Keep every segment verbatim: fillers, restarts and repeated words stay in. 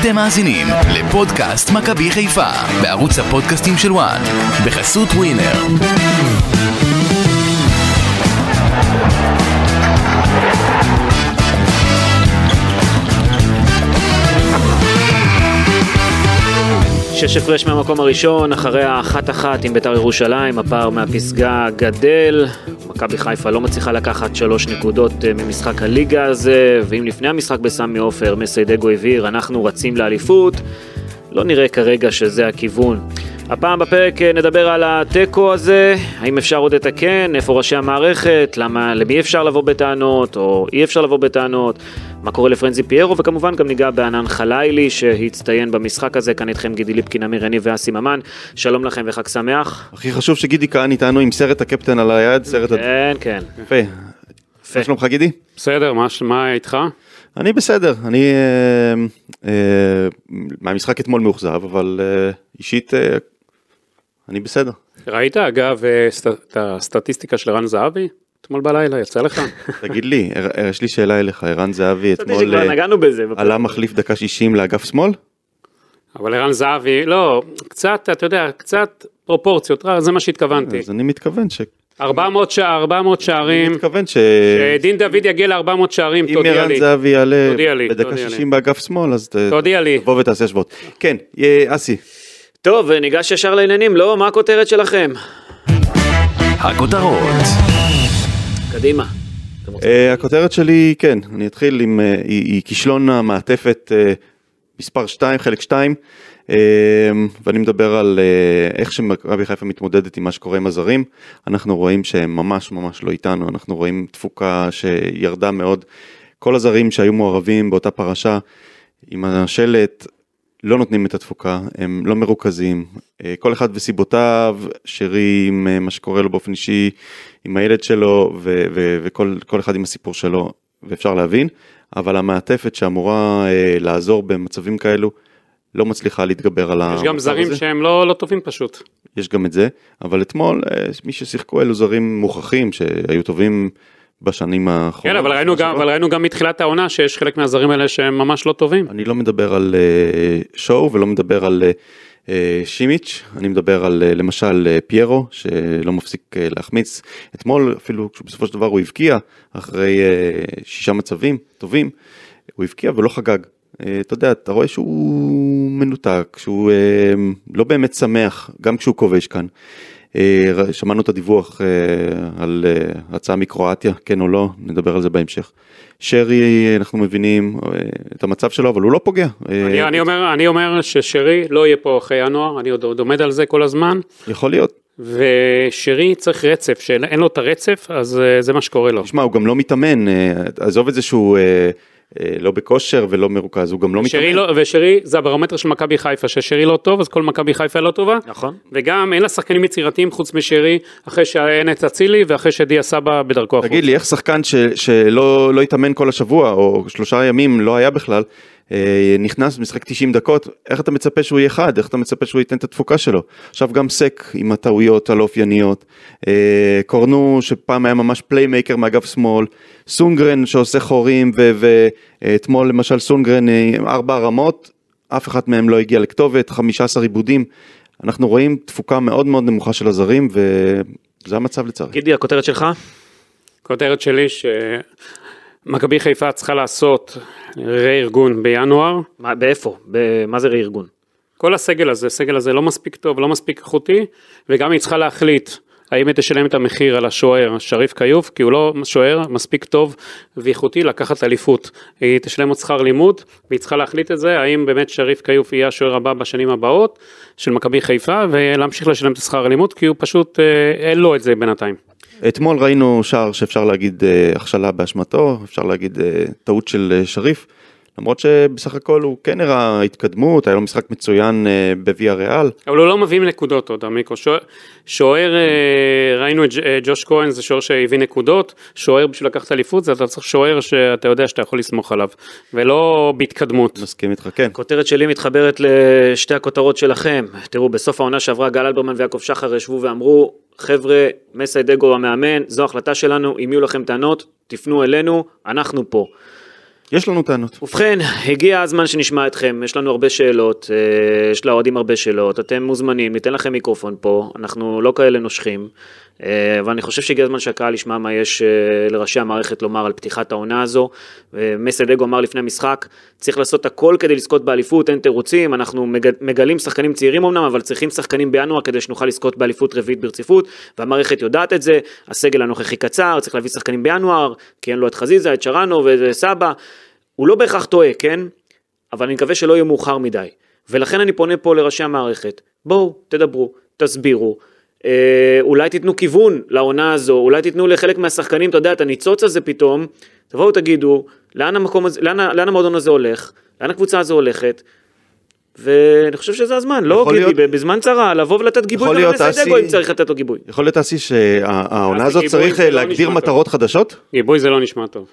אתם מאזינים לפודקאסט מכבי חיפה בערוץ הפודקאסטים של וואן בחסות ווינר. שש הפרש מהמקום הראשון, אחרי האחת אחת עם ביתר ירושלים, הפער מהפסגה גדל, מכבי חיפה לא מצליחה לקחת שלוש נקודות ממשחק הליגה הזה, ואם לפני המשחק בסמי עופר, מסי דגו הבהיר, אנחנו רצים לאליפות, לא נראה כרגע שזה הכיוון. הפעם בפרק נדבר על הטקו הזה, האם אפשר עוד לתקן, איפה ראשי המערכת, למה, למי אפשר לבוא בטענות או אי אפשר לבוא בטענות, מה קורה לפרנזי פיירו, וכמובן גם ניגע באנן חלילי שהצטיין במשחק הזה. כאן איתכם גידי ליפקין, אמיר יניב ואסי ממן, שלום לכם וחג שמח. הכי חשוב שגידי כאן איתנו עם סרט הקפטן על היד, סרט... כן, כן. יפה. מה שלומך גידי? בסדר, מה איתך? אני בסדר, אני מהמשחק אתמול מאוכזב, אבל אישית... אני בסדר. ראית אגב את הסטטיסטיקה של רן זהבי? אתמול בלילה, יצא לך? תגיד לי, יש לי שאלה אליך, רן זהבי אתמול עלה מחליף דקה שישים לאגף שמאל? אבל רן זהבי, לא, קצת, אתה יודע, קצת פרופורציות, זה מה שהתכוונתי. אז אני מתכוון ש... ארבע מאות שערים. אני מתכוון ש... שדין דוד יגיע ל-ארבע מאות שערים, תודיע לי. אם רן זהבי יעלה בדקה שישים באגף שמאל, אז תבוא ותעשה השבועות. כן, אסי. טוב, ניגש ישר לעניינים, לא? מה הכותרת שלכם? הכותרות. קדימה. הכותרת שלי, כן, אני אתחיל עם, היא כישלון המעטפת מספר שתיים, חלק שתיים, ואני מדבר על איך שמכבי חיפה מתמודדת עם מה שקורה עם הזרים. אנחנו רואים שהם ממש ממש לא איתנו, אנחנו רואים תפוקה שירדה מאוד. כל הזרים שהיו מעורבים באותה פרשה עם השלט, לא נותנים את התפוקה, הם לא מרוכזים, כל אחד וסיבותיו, שרי עם מה שקורה לו באופן אישי, עם הילד שלו, ו- ו- וכל כל אחד עם הסיפור שלו, ואפשר להבין, אבל המעטפת שאמורה לעזור במצבים כאלו, לא מצליחה להתגבר על המצב הזה. יש גם זרים שהם לא, לא טובים פשוט. יש גם את זה, אבל אתמול, מי ששיחקו אלו זרים מוכחים, שהיו טובים בשנים האחרונות. כן, אבל ראינו, גם, אבל ראינו גם מתחילת העונה שיש חלק מהזרים האלה שהם ממש לא טובים. אני לא מדבר על uh, שואו ולא מדבר על uh, שימיץ', אני מדבר על uh, למשל uh, פיירו, שלא מפסיק uh, להחמיץ. אתמול אפילו בסופו של דבר הוא הבקיע, אחרי uh, שישה מצבים טובים, הוא הבקיע ולא חגג. Uh, אתה יודע, אתה רואה שהוא מנותק, שהוא uh, לא באמת שמח, גם כשהוא כובש כאן. שמענו את הדיווח על הצעה מקרואטיה, כן או לא, נדבר על זה בהמשך. שרי, אנחנו מבינים את המצב שלו, אבל הוא לא פוגע. אני, אני אומר, אני אומר ששרי לא יהיה פה אחרי ינואר, אני עוד עומד על זה כל הזמן. יכול להיות. ושרי צריך רצף, שאין לו את הרצף, אז זה מה שקורה לו. תשמע, הוא גם לא מתאמן, עזוב את זה שהוא... לא בכושר ולא מרוכז, הוא גם לא מתאמן. לא, ושרי, זה הברומטר של מכבי חיפה, ששרי לא טוב, אז כל מכבי חיפה לא טובה. נכון. וגם אין לה שחקנים יצירתיים חוץ משרי, אחרי שאין את הצילי, ואחרי שדיה סבא בדרכו החוץ. תגיד לי, איך שחקן ש, שלא לא יתאמן כל השבוע, או שלושה ימים, לא היה בכלל, נכנס משחק תשעים דקות, איך אתה מצפה שהוא יהיה אחד, איך אתה מצפה שהוא ייתן את התפוקה שלו? עכשיו גם סק עם הטעויות הלא אופייניות, קורנו שפעם היה ממש פליימייקר מאגף שמאל, סונגרן שעושה חורים, ואתמול למשל סונגרן ארבע רמות, אף אחת מהם לא הגיע לכתובת, חמישה עשר עיבודים, אנחנו רואים תפוקה מאוד מאוד נמוכה של הזרים, וזה המצב לצערי. גידי, הכותרת שלך? הכותרת שלי ש... מכבי חיפה צריכה לעשות רארגון בינואר. מה, באיפה? מה זה רארגון? כל הסגל הזה, הסגל הזה לא מספיק טוב, לא מספיק איכותי, וגם היא צריכה להחליט האם היא תשלם את המחיר על השוער, שריף כיוף, כי הוא לא שוער מספיק טוב ואיכותי לקחת אליפות. היא תשלם עוד שכר לימוד, והיא צריכה להחליט את זה, האם באמת שריף כיוף יהיה השוער הבא בשנים הבאות של מכבי חיפה, ולהמשיך לשלם את השכר לימוד, כי הוא פשוט אין לו את זה בינתיים. אתמול ראינו שער שאפשר להגיד הכשלה באשמתו, אפשר להגיד טעות של שריף, למרות שבסך הכל הוא כן הראה התקדמות, היה לו משחק מצוין בויה ריאל. אבל הוא לא מביאים נקודות עוד, אמיקו. שוער, ראינו את ג'וש כהן, זה שוער שהביא נקודות, שוער בשביל לקחת אליפות, זה אתה צריך שוער שאתה יודע שאתה יכול לסמוך עליו, ולא בהתקדמות. נסכים איתך, כן. הכותרת שלי מתחברת לשתי הכותרות שלכם. תראו, בסוף העונה שעברה גל אלברמן ויעקב שחר ישבו ואמרו, חבר'ה, מסי דגו המאמן, זו החלטה שלנו, אם יהיו לכם טענות, תפנו אלינו, אנחנו פה. יש לנו טענות. ובכן, הגיע הזמן שנשמע אתכם, יש לנו הרבה שאלות, יש לאוהדים הרבה שאלות, אתם מוזמנים, ניתן לכם מיקרופון פה, אנחנו לא כאלה נושכים, אבל אני חושב שהגיע הזמן שהקהל ישמע מה יש לראשי המערכת לומר על פתיחת העונה הזו. מסי דגו אמר לפני המשחק, צריך לעשות הכל כדי לזכות באליפות, אין תירוצים, אנחנו מגלים שחקנים צעירים אמנם, אבל צריכים שחקנים בינואר כדי שנוכל לזכות באליפות רביעית ברציפות, והמערכת יודעת את זה, הסגל הנוכחי קצר, צריך להביא שחקנים בינואר, כי אין לו את חזיזה, את שרנו ואת סבא, הוא לא בהכרח טועה, כן? אבל אני מקווה שלא יהיה מאוחר מדי. ולכן אני פונה פה לראשי המערכת, בואו, תדברו, תסבירו, אולי תיתנו כיוון לעונה הזו, אולי תיתנו לחלק מהשחקנים, אתה יודע, את הניצוץ הזה פתאום, תבואו תגידו, לאן המקום הזה, לאן, לאן המועדון הזה הולך, לאן הקבוצה הזו הולכת, ואני חושב שזה הזמן, לא גידי, בזמן צרה, לבוא ולתת גיבוי, ומסי דגו אם צריך לתת לו גיבוי. יכול להיות עשי שהעונה הזאת צריך להגדיר מטרות חדשות? גיבוי זה לא נשמע טוב.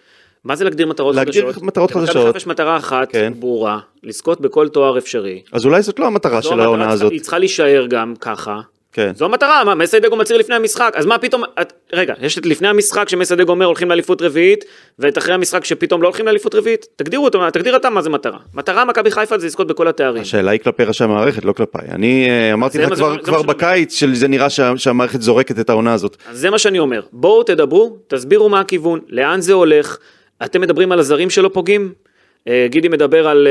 מה זה להגדיר מטרות חדשות? להגדיר מטרות חדשות. יש מטרה אחת ברורה, לזכות בכל תואר אפשרי. אז אולי זאת לא המטרה של העונה הזאת. היא צריכה להישאר גם ככה. זו המטרה, מסי דגו מצהיר לפני המשחק, אז מה פתאום, רגע, יש את לפני המשחק שמסי דגו אומר הולכים לאליפות רביעית, ואת אחרי המשחק שפתאום לא הולכים לאליפות רביעית, תגדירו אותו, תגדיר אותם מה זה מטרה. מטרה מכבי חיפה זה לזכות בכל התארים. השאלה היא כלפי ראשי המערכת, לא כלפי. אני אמרתי לך כבר בקיץ שזה נראה שהמערכת זורקת את העונה הזאת. אז זה מה שאני אומר, בואו תדברו, תסבירו מה הכיוון, לאן זה הולך, אתם מדברים על הזרים שלא פוגעים? גידי מדבר על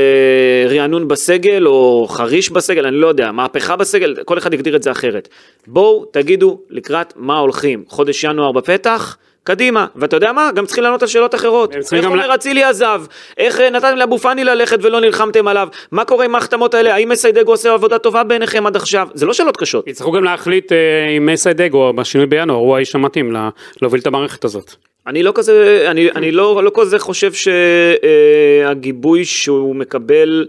רענון בסגל או חריש בסגל, אני לא יודע, מהפכה בסגל, כל אחד יגדיר את זה אחרת. בואו תגידו לקראת מה הולכים, חודש ינואר בפתח, קדימה, ואתה יודע מה? גם צריכים לענות על שאלות אחרות. איך אומר אצילי עזב? איך נתתם לאבו פאני ללכת ולא נלחמתם עליו? מה קורה עם ההחתמות האלה? האם מסי דגו עושה עבודה טובה בעיניכם עד עכשיו? זה לא שאלות קשות. יצטרכו גם להחליט אם מסי דגו בשינוי בינואר, הוא האיש המתאים להוביל את המערכת הזאת. אני לא כזה, אני, אני לא, לא כזה חושב שהגיבוי שהוא מקבל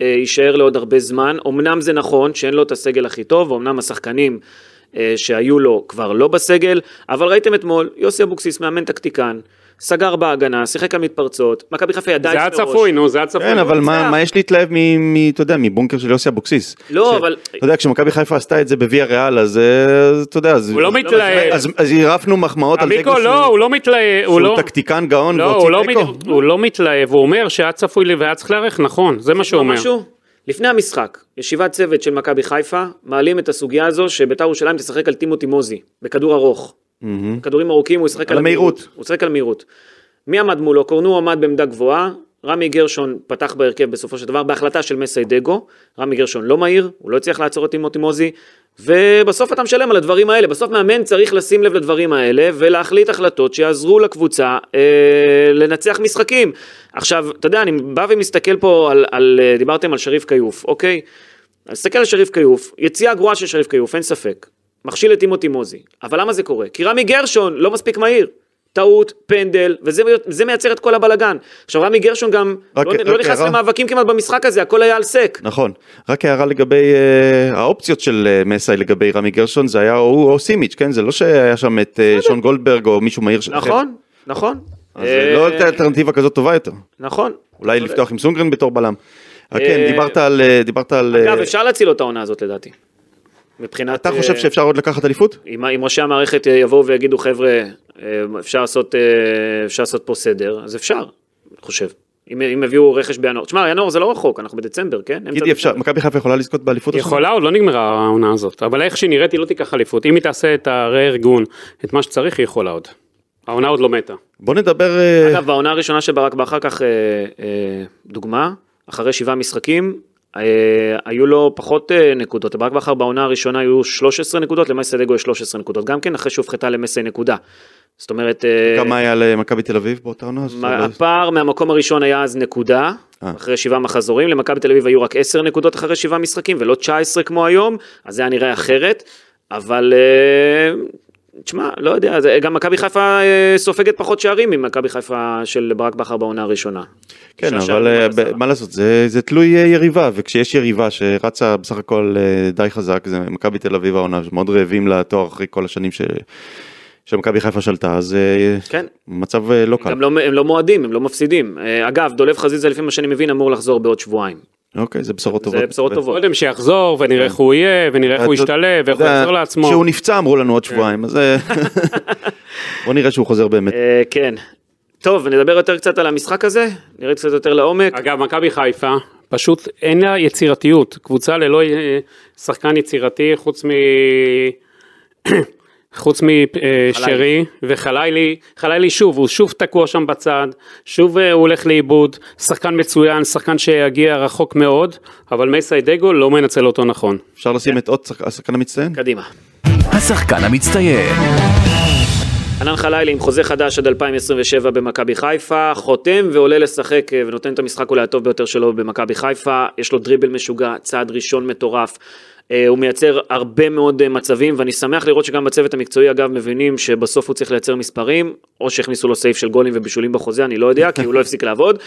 יישאר לעוד הרבה זמן. אמנם זה נכון שאין לו את הסגל הכי טוב, ואומנם השחקנים שהיו לו כבר לא בסגל, אבל ראיתם אתמול, יוסי אבוקסיס, מאמן טקטיקן, סגר בהגנה, שיחק על מתפרצות, מכבי חיפה ידיים של ראש. זה הצפוי, נו, זה הצפוי. כן, אבל מה יש להתלהב מבונקר של יוסי אבוקסיס? לא, אבל... אתה יודע, כשמכבי חיפה עשתה את זה בוויה ריאל, אז אתה יודע... הוא לא מתלהב. אז הרפנו מחמאות על דגו שהוא טקטיקן גאון והוציא דגו. הוא לא מתלהב, הוא אומר שהיה צפוי לי והיה צריך להערך, נכון, זה מה שהוא אומר. לפני המשחק, ישיבת צוות של מכבי חיפה, מעלים את הסוגיה הזו שבית"ר ירושלים תשחק על מוטימוזי, בכדור ארוך. כדורים ארוכים, הוא ישחק על המהירות. הוא ישחק על המהירות. מי עמד מולו? קורנו עמד בעמדה גבוהה, רמי גרשון פתח בהרכב בסופו של דבר, בהחלטה של מסי דגו, רמי גרשון לא מהיר, הוא לא הצליח לעצור את מוטימוזי, ובסוף אתה משלם על הדברים האלה, בסוף מאמן צריך לשים לב לדברים האלה, ולהחליט החלטות שיעזרו לקבוצה אה, לנצח משחקים. עכשיו, אתה יודע, אני בא ומסתכל פה על, על דיברתם על שריף קיוף, אוקיי? מסתכל על שריף קיוף, יציאה גרועה של שריף קיוף, אין ספק. מכשיל את מוטימוזי. אבל למה זה קורה? כי רמי גרשון לא מספיק מהיר. טעות, פנדל, וזה מייצר את כל הבלגן. עכשיו, רמי גרשון גם לא נכנס למאבקים כמעט במשחק הזה, הכל היה על סק. נכון. רק הערה לגבי האופציות של מסי לגבי רמי גרשון, זה היה הוא או סימיץ', כן? זה לא שהיה שם את שון גולדברג או מישהו מהיר. נכון, נכון. אז לא הייתה אלטרנטיבה כזאת טובה יותר. נכון. אולי לפתוח עם סונגרן בתור בלם. כן, דיברת על... אגב, אפשר להציל אותה העונה הזאת לדעתי. מבחינת... אתה חושב שאפשר עוד לקחת אליפות? אם ראשי המערכת יבואו ויגידו, חבר'ה, אפשר לעשות, אפשר לעשות פה סדר, אז אפשר, אני חושב. אם, אם הביאו רכש בינואר. תשמע, ינואר זה לא רחוק, אנחנו בדצמבר, כן? גידי, אפשר, מכבי חיפה יכולה לזכות באליפות? יכולה, עוד לא נגמרה העונה הזאת, אבל איך שנראית היא לא תיקח אליפות. אם היא תעשה את הרה-ארגון, את מה שצריך, היא יכולה עוד. העונה עוד לא מתה. בוא נדבר... אגב, העונה הראשונה שברק באחר כך, דוגמה, אחרי שבעה משחקים, היו לו פחות נקודות, ברק בחר בעונה הראשונה היו שלוש עשרה נקודות, למסי דגו יש שלוש עשרה נקודות, גם כן אחרי שהופחתה למסי נקודה, זאת אומרת... כמה היה למכבי תל אביב באותה עונה? הפער מהמקום הראשון היה אז נקודה, אחרי שבעה מחזורים, למכבי תל אביב היו רק עשר נקודות אחרי שבעה משחקים, ולא תשע עשרה כמו היום, אז זה היה נראה אחרת, אבל... תשמע, לא יודע, גם מכבי חיפה סופגת פחות שערים ממכבי חיפה של ברק בכר בעונה הראשונה. כן, אבל מה לעשות, זה תלוי יריבה, וכשיש יריבה שרצה בסך הכל די חזק, זה מכבי תל אביב העונה, שמאוד רעבים לתואר אחרי כל השנים שמכבי חיפה שלטה, אז מצב לא קל. הם לא מועדים, הם לא מפסידים. אגב, דולב חזיז, לפי מה שאני מבין, אמור לחזור בעוד שבועיים. אוקיי, זה בשורות טובות. זה בשורות טובות. קודם שיחזור, ונראה איך הוא יהיה, ונראה איך הוא ישתלב, ואיך הוא יחזור לעצמו. כשהוא נפצע אמרו לנו עוד שבועיים, אז בוא נראה שהוא חוזר באמת. כן. טוב, נדבר יותר קצת על המשחק הזה, נראה קצת יותר לעומק. אגב, מכבי חיפה, פשוט אין לה יצירתיות, קבוצה ללא שחקן יצירתי, חוץ מ... חוץ משרי וחלילי, חלילי שוב, הוא שוב תקוע שם בצד, שוב הוא הולך לאיבוד, שחקן מצוין, שחקן שיגיע רחוק מאוד, אבל מסי דגו לא מנצל אותו נכון. אפשר לשים את עוד השחקן המצטיין? קדימה. השחקן המצטיין. ענן חלילי עם חוזה חדש עד אלפיים עשרים ושבע במכבי חיפה, חותם ועולה לשחק ונותן את המשחק אולי הטוב ביותר שלו במכבי חיפה, יש לו דריבל משוגע, צעד ראשון מטורף, הוא מייצר הרבה מאוד מצבים, ואני שמח לראות שגם בצוות המקצועי אגב מבינים שבסוף הוא צריך לייצר מספרים, או שהכניסו לו סעיף של גולים ובישולים בחוזה, אני לא יודע, כי הוא לא הפסיק לעבוד.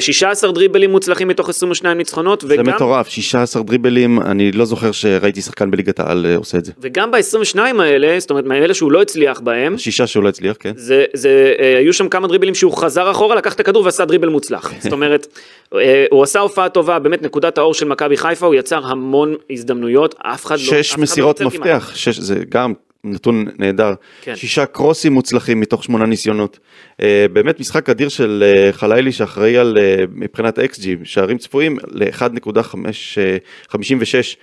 שישה עשר דריבלים מוצלחים מתוך עשרים ושתיים ניצחונות, וגם... זה מטורף, שישה עשר דריבלים, אני לא זוכר שראיתי שחקן בליגת העל עושה את זה. וגם ב-עשרים ושתיים האלה, זאת אומרת, מהאלה שהוא לא הצליח בהם, שישה שהוא לא הצליח, כן. זה, זה, היו שם כמה דריבלים שהוא חזר אחורה, לקח את הכדור ועשה דריבל מוצלח. זאת אומרת, הוא עשה הופעה טובה, באמת נקודת האור של מכבי חיפה, הוא יצר המון הזדמנות. שש מסירות מפתח, זה גם נתון נהדר, שישה קרוסים מוצלחים מתוך שמונה ניסיונות, באמת משחק אדיר של חלילי שאחראי על מבחינת אקס ג'י, שערים צפויים ל-אחת נקודה חמש שש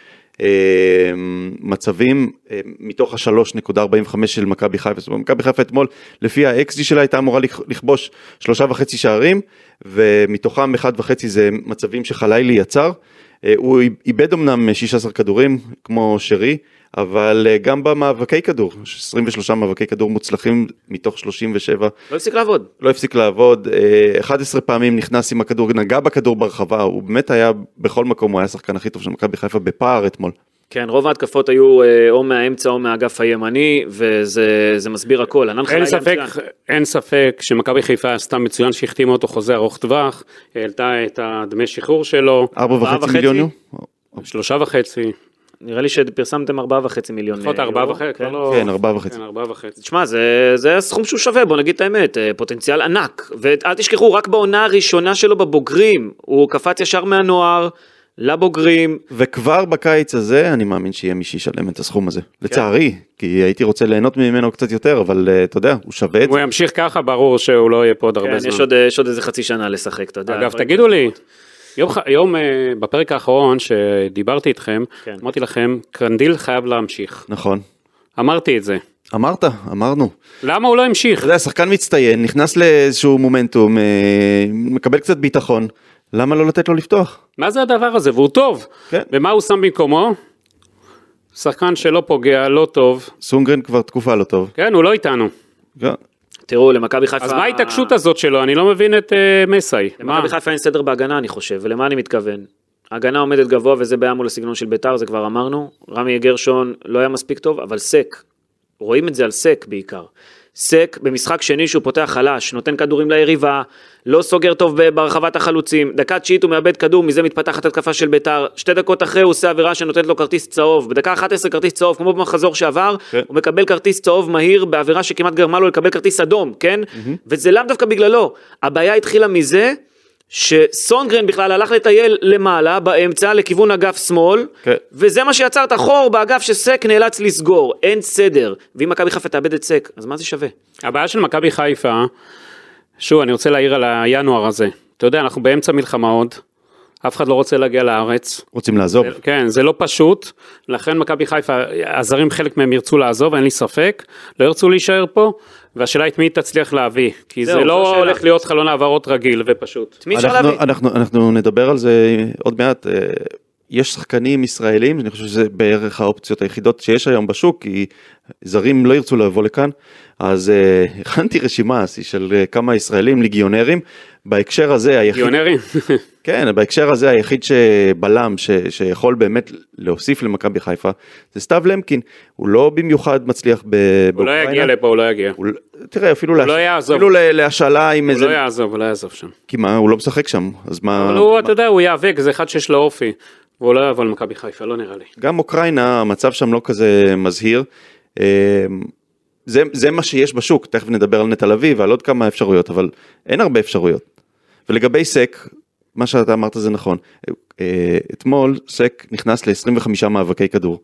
מצבים מתוך ה-שלוש נקודה ארבעים וחמש של מכבי חיפה, מכבי חיפה אתמול לפי ה-אקס ג'י שלה הייתה אמורה לכבוש שלושה וחצי שערים, ומתוכם אחד וחצי זה מצבים שחלילי יצר, הוא איבד אמנם שישה עשר כדורים, כמו שרי, אבל גם במאבקי כדור, עשרים ושלושה מאבקי כדור מוצלחים מתוך שלושים ושבע. לא הפסיק לעבוד. לא הפסיק לעבוד, אחת עשרה פעמים נכנס עם הכדור, נגע בכדור ברחבה, הוא באמת היה בכל מקום, הוא היה שחקן הכי טוב של מכבי חיפה בפער אתמול. כן, רוב ההתקפות היו או מהאמצע או מהאגף הימני, וזה מסביר הכל. אין ספק שמכבי חיפה עשתה מצוין שהחתימה אותו חוזה ארוך טווח, העלתה את הדמי שחרור שלו. ארבע וחצי מיליון? שלושה וחצי. נראה לי שפרסמתם ארבעה וחצי מיליון. לפחות ארבעה וחצי, כבר לא... כן, ארבעה וחצי. כן, ארבעה וחצי. תשמע, זה הסכום שהוא שווה, בוא נגיד את האמת, פוטנציאל ענק. ואל תשכחו, רק בעונה הראשונה שלו בבוגרים, הוא קפץ ישר מהנוער לבוגרים. וכבר בקיץ הזה אני מאמין שיהיה מישהי שלם את הסכום הזה. לצערי, כי הייתי רוצה ליהנות ממנו קצת יותר, אבל אתה יודע, הוא שווה את זה. הוא ימשיך ככה, ברור שהוא לא יהיה פה עוד הרבה זמן. יש עוד איזה חצי שנה לשחק, אתה יודע. אגב, תגידו לי, יום בפרק האחרון שדיברתי איתכם, אמרתי לכם, קרנדיל חייב להמשיך. נכון. אמרתי את זה. אמרת, אמרנו. למה הוא לא המשיך? אתה יודע, שחקן מצטיין, נכנס לאיזשהו מומנטום, מקבל קצת ביטחון. למה לא לתת לו לפתוח? מה זה הדבר הזה? והוא טוב. כן. ומה הוא שם במקומו? שחקן שלא פוגע, לא טוב. סונגרן כבר תקופה לא טוב. כן, הוא לא איתנו. כן. תראו, למכבי חיפה... אז מה ההתעקשות הזאת שלו? אני לא מבין את uh, מסי. למכבי חיפה אין סדר בהגנה, אני חושב. ולמה אני מתכוון? ההגנה עומדת גבוה, וזה בעיה מול הסגנון של ביתר, זה כבר אמרנו. רמי גרשון לא היה מספיק טוב, אבל סק. רואים את זה על סק בעיקר. סק במשחק שני שהוא פותח חלש, נותן כדורים ליריבה, לא סוגר טוב ברחבת החלוצים, דקה תשיעית הוא מאבד כדור, מזה מתפתחת התקפה של ביתר, שתי דקות אחרי הוא עושה עבירה שנותנת לו כרטיס צהוב, בדקה אחת עשרה כרטיס צהוב, כמו במחזור שעבר, כן. הוא מקבל כרטיס צהוב מהיר, בעבירה שכמעט גרמה לו לקבל כרטיס אדום, כן? Mm-hmm. וזה לאו דווקא בגללו, הבעיה התחילה מזה, שסונגרן בכלל הלך לטייל למעלה באמצע לכיוון אגף שמאל, כן. וזה מה שיצר את החור באגף שסק נאלץ לסגור, אין סדר, ואם מכבי חיפה תאבד את סק, אז מה זה שווה? הבעיה של מכבי חיפה, שוב אני רוצה להעיר על הינואר הזה, אתה יודע אנחנו באמצע מלחמה עוד, אף אחד לא רוצה להגיע לארץ. רוצים לעזוב. זה, כן, זה לא פשוט, לכן מכבי חיפה, הזרים חלק מהם ירצו לעזוב, אין לי ספק, לא ירצו להישאר פה, והשאלה היא תמיד תצליח להביא, כי זה לא הולך להיות חלון העברות רגיל ופשוט. תמיד אפשר להביא. אנחנו נדבר על זה עוד מעט, יש שחקנים ישראלים, אני חושב שזה בערך האופציות היחידות שיש היום בשוק, כי זרים לא ירצו לבוא לכאן, אז הכנתי רשימה של כמה ישראלים ליגיונרים, בהקשר הזה היחיד... ליגיונרים? כן, בהקשר הזה היחיד שבלם, ש... שיכול באמת להוסיף למכבי חיפה, זה סתיו למקין, הוא לא במיוחד מצליח ב... הוא לא יגיע לפה, הוא לא יגיע. הוא... תראה, אפילו, לה... לא יעזוב. אפילו להשאלה עם איזה... הוא לא יעזוב, הוא לא יעזוב שם. כי מה, הוא לא משחק שם, אז מה... אבל הוא, מה... אתה יודע, הוא יאבק, זה אחד שיש לו אופי, והוא לא יעבור למכבי חיפה, לא נראה לי. גם אוקראינה, המצב שם לא כזה מזהיר, זה, זה מה שיש בשוק, תכף נדבר על נטל אביב, ועל עוד כמה אפשרויות, אבל אין הרבה אפשרויות. ולגבי סק, מה שאתה אמרת זה נכון, אתמול סק נכנס ל-עשרים וחמישה מאבקי כדור,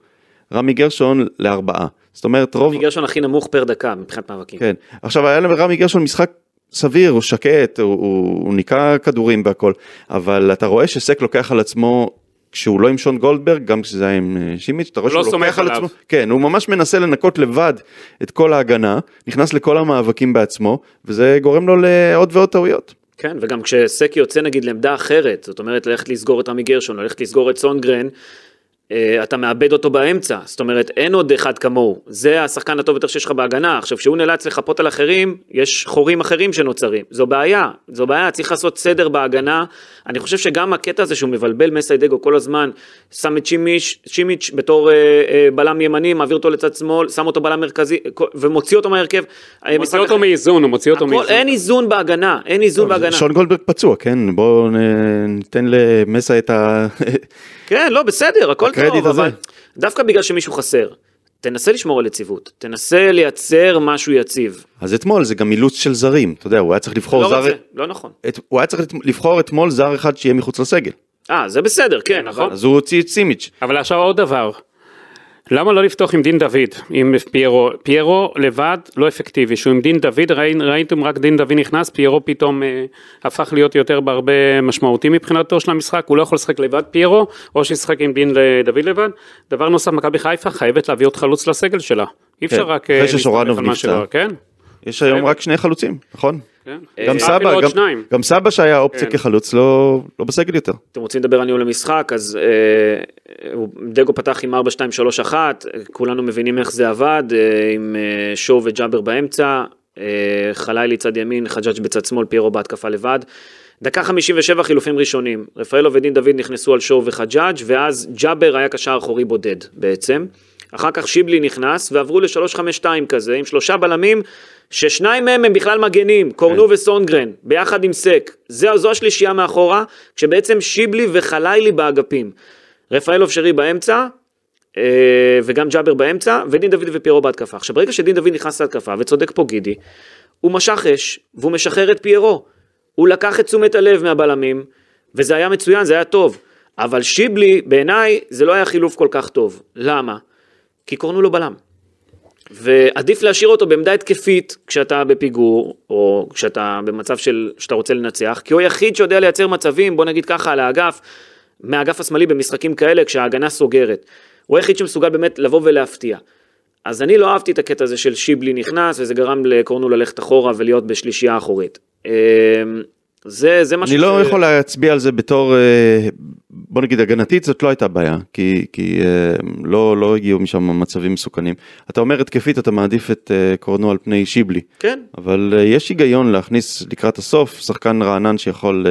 רמי גרשון לארבעה, זאת אומרת רוב... רמי גרשון הכי נמוך פר דקה מבחינת מאבקים. כן, עכשיו היה לרמי גרשון משחק סביר, הוא שקט, הוא, הוא, הוא ניקה כדורים והכל, אבל אתה רואה שסק לוקח על עצמו, כשהוא לא עם שון גולדברג, גם כשזה היה עם שימיץ', אתה רואה שהוא לוקח על עצמו, כן, הוא ממש מנסה לנקות לבד את כל ההגנה, נכנס לכל המאבקים בעצמו, וזה גורם לו לעוד ועוד טעויות. כן, וגם כשסקי יוצא נגיד לעמדה אחרת, זאת אומרת ללכת לסגור את רמי גרשון, ללכת לסגור את סונגרן, אתה מאבד אותו באמצע, זאת אומרת אין עוד אחד כמוהו, זה השחקן הטוב יותר שיש לך בהגנה, עכשיו כשהוא נאלץ לחפות על אחרים, יש חורים אחרים שנוצרים, זו בעיה, זו בעיה, צריך לעשות סדר בהגנה, אני חושב שגם הקטע הזה שהוא מבלבל מסי דגו כל הזמן, שם את שימיץ', שימיץ' בתור אה, אה, בלם ימני, מעביר אותו לצד שמאל, שם אותו בלם מרכזי, ומוציא אותו מהרכב, הוא מוציא אותו מאיזון, הוא מוציא אותו מאיזון, אין איזון בהגנה, אין איזון בהגנה. שון גולדברג פצוע, כן, בוא ניתן למסי את ה... כן, לא, בסדר, הכל טוב, אבל דווקא בגלל שמישהו חסר, תנסה לשמור על יציבות, תנסה לייצר משהו יציב. אז אתמול זה גם אילוץ של זרים, אתה יודע, הוא היה צריך לבחור זר... לא רוצה, לא נכון. הוא היה צריך לבחור אתמול זר אחד שיהיה מחוץ לסגל. אה, זה בסדר, כן, נכון. אז הוא הוציא את סימיץ'. אבל עכשיו עוד דבר, למה לא לפתוח עם דין דוד, עם פיירו? פיירו לבד לא אפקטיבי, שהוא עם דין דוד, ראיתם רק דין דוד נכנס, פיירו פתאום אה, הפך להיות יותר בהרבה משמעותי מבחינתו של המשחק, הוא לא יכול לשחק לבד פיירו, או שישחק עם דין דוד לבד. דבר נוסף, מכבי חיפה חייבת להביא עוד חלוץ לסגל שלה, אי אפשר כן. רק... אחרי ששורנוב נפצע, כן? יש היום רק שני חלוצים, נכון? גם סבא, גם סבא שהיה אופציה כחלוץ, לא בסגל יותר. אתם רוצים לדבר על ניהול המשחק, אז דגו פתח עם ארבע שתיים שלוש אחת, כולנו מבינים איך זה עבד, עם שו וג'אבר באמצע, חלילי צד ימין, חג'אג' בצד שמאל, פיירו בהתקפה לבד. דקה חמישים ושבע חילופים ראשונים, רפאלו ודין דוד נכנסו על שו וחג'אג' ואז ג'אבר היה קשר אחורי בודד בעצם. אחר כך שיבלי נכנס, ועברו ל-שלוש חמש שתיים כזה, עם שלושה בלמים, ששניים מהם הם בכלל מגנים, קורנו וסונגרן, ביחד עם סק. זו, זו השלישייה מאחורה, כשבעצם שיבלי וחלילי באגפים. רפאל אופשרי באמצע, וגם ג'אבר באמצע, ודין דוד ופיירו בהתקפה. עכשיו, ברגע שדין דוד נכנס להתקפה, וצודק פה גידי, הוא משך אש, והוא משחרר את פיירו. הוא לקח את תשומת הלב מהבלמים, וזה היה מצוין, זה היה טוב. אבל שיבלי, בעיניי, זה לא היה חילוף כל כך טוב. למה? כי קורנו לו בלם. ועדיף להשאיר אותו בעמדה התקפית, כשאתה בפיגור, או כשאתה במצב של, שאתה רוצה לנצח, כי הוא היחיד שיודע לייצר מצבים, בוא נגיד ככה, על האגף, מהאגף השמאלי במשחקים כאלה, כשההגנה סוגרת. הוא היחיד שמסוגל באמת לבוא ולהפתיע. אז אני לא אהבתי את הקטע הזה של שיבלי נכנס, וזה גרם לקורנו ללכת אחורה ולהיות בשלישייה אחורית. זה, זה משהו אני לא ש... יכול להצביע על זה בתור, בוא נגיד, הגנתית, זאת לא הייתה בעיה, כי, כי לא, לא הגיעו משם מצבים מסוכנים. אתה אומר, התקפית, אתה מעדיף את קורנו על פני שיבלי. כן. אבל יש היגיון להכניס לקראת הסוף, שחקן רענן שיכול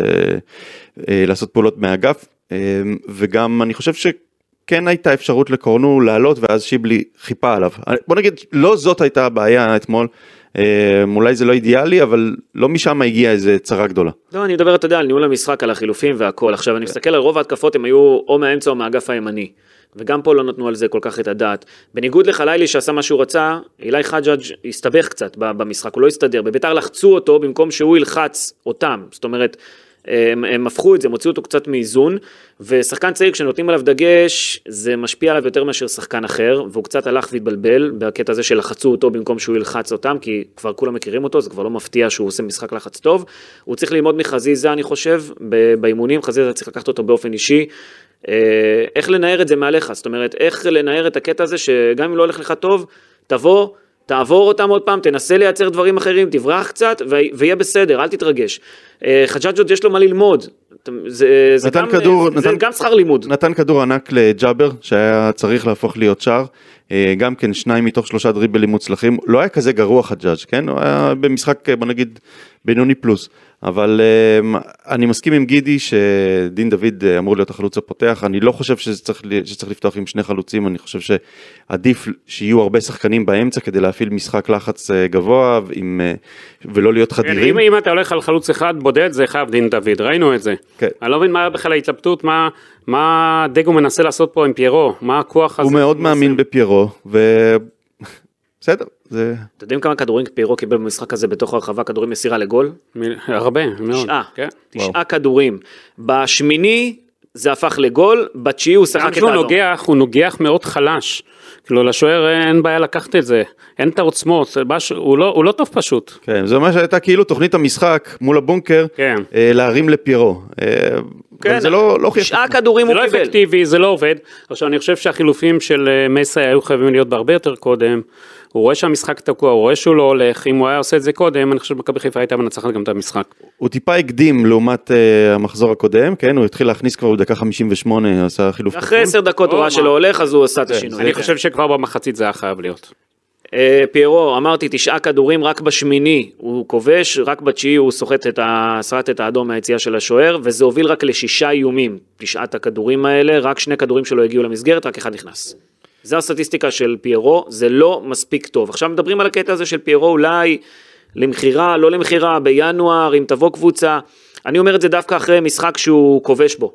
לעשות פעולות מהאגף, וגם אני חושב ש... כן הייתה אפשרות לקורנו לעלות, ואז שיבלי חיפה עליו. בוא נגיד, לא זאת הייתה הבעיה אתמול, אולי זה לא אידיאלי, אבל לא משם הגיעה איזה צרה גדולה. לא, אני מדבר, אתה יודע, על ניהול המשחק, על החילופים והכל. עכשיו, אני מסתכל על רוב ההתקפות, הם היו או מהאמצע או מהאגף הימני. וגם פה לא נתנו על זה כל כך את הדעת. בניגוד לחלילי שעשה מה שהוא רצה, אלי חג'אג' הסתבך קצת במשחק, הוא לא הסתדר. בביתר לחצו אותו במקום שהוא ילחץ אותם. זאת אומרת, הם, הם הפכו את זה, הם הוציאו אותו קצת מאיזון, ושחקן צעיר כשנותנים עליו דגש, זה משפיע עליו יותר מאשר שחקן אחר, והוא קצת הלך והתבלבל, בקטע הזה שלחצו אותו במקום שהוא ילחץ אותם, כי כבר כולם מכירים אותו, זה כבר לא מפתיע שהוא עושה משחק לחץ טוב, הוא צריך ללמוד מחזיזה אני חושב, באימונים, חזיזה צריך לקחת אותו באופן אישי, איך לנער את זה מעליך, זאת אומרת, איך לנער את הקטע הזה, שגם אם לא הולך לך טוב, תבוא, תעבור אותם עוד פעם, תנסה לייצר דברים אחרים, תברח קצת, ויהיה בסדר, אל תתרגש. חג'אג'וד יש לו מה ללמוד, זה, זה, גם, כדור, זה נתן, גם שכר לימוד. נתן כדור ענק לג'אבר, שהיה צריך להפוך להיות שער, גם כן שניים מתוך שלושה דריבלים מוצלחים, לא היה כזה גרוע חג'אג', כן? הוא היה במשחק, בוא נגיד, בינוני פלוס, אבל אני מסכים עם גידי שדין דוד אמור להיות החלוץ הפותח, אני לא חושב שצריך, שצריך לפתוח עם שני חלוצים, אני חושב שעדיף שיהיו הרבה שחקנים באמצע כדי להפעיל משחק לחץ גבוה עם, ולא להיות חדירים. אם, אם אתה הולך על חלוץ אחד בודד, זה חייב דין דוד, ראינו את זה. כן. אני לא מבין מה בכלל ההתלבטות, מה, מה דגו מנסה לעשות פה עם פיירו, מה הכוח הזה. הוא מאוד מאמין בפיירו, ו... בסדר, זה... אתם יודעים כמה כדורים פיירו קיבל במשחק הזה בתוך הרחבה, כדורים מסירה לגול? הרבה, מאוד. תשעה, תשעה כדורים. בשמיני, זה הפך לגול, בתשיעי הוא שחק את האדום. גם כשהוא נוגח, הוא נוגח מאוד חלש. כאילו, לשוער אין בעיה לקחת את זה. אין את העוצמות, הוא לא, הוא לא טוב פשוט. כן, זה אומר שהייתה כאילו תוכנית המשחק מול הבונקר, כן. אה, להרים לפירו. אה, כן. אבל זה לא, לא שעה חייף. כדורים הוא קיבל. זה לא אפקטיבי, זה לא עובד. עכשיו, אני חושב שהחילופים של מסי היו חייבים להיות בהרבה יותר קודם. הוא רואה שהמשחק תקוע, הוא רואה שהוא לא הולך, אם הוא היה עושה את זה קודם, אני חושב שמכבי חיפה הייתה מנצחת גם את המשחק. הוא טיפה הקדים לעומת אה, המחזור הקודם, כן, הוא התחיל להכניס כבר בדקה חמישים ושמונה, עשה חילוף. אחרי עשר דקות הוא רואה שלא הולך, אז הוא עשה את השינוי. אני חושב שכבר במחצית זה היה חייב להיות. אה, פיירו, אמרתי, תשעה כדורים רק בשמיני, הוא כובש, רק בתשיעי הוא סוחט את, הסרט את האדום מהיציאה של השוער, וזה הוביל רק לשישה איומים, תשעת הכדורים האלה, רק שני כדורים שלא הגיעו למסגרת, רק אחד נכנס. זו הסטטיסטיקה של פיירו, זה לא מספיק טוב. עכשיו מדברים על הקטע הזה של פיירו, אולי למחירה, לא למחירה, בינואר, אם תבוא קבוצה. אני אומר את זה דווקא אחרי משחק שהוא כובש בו.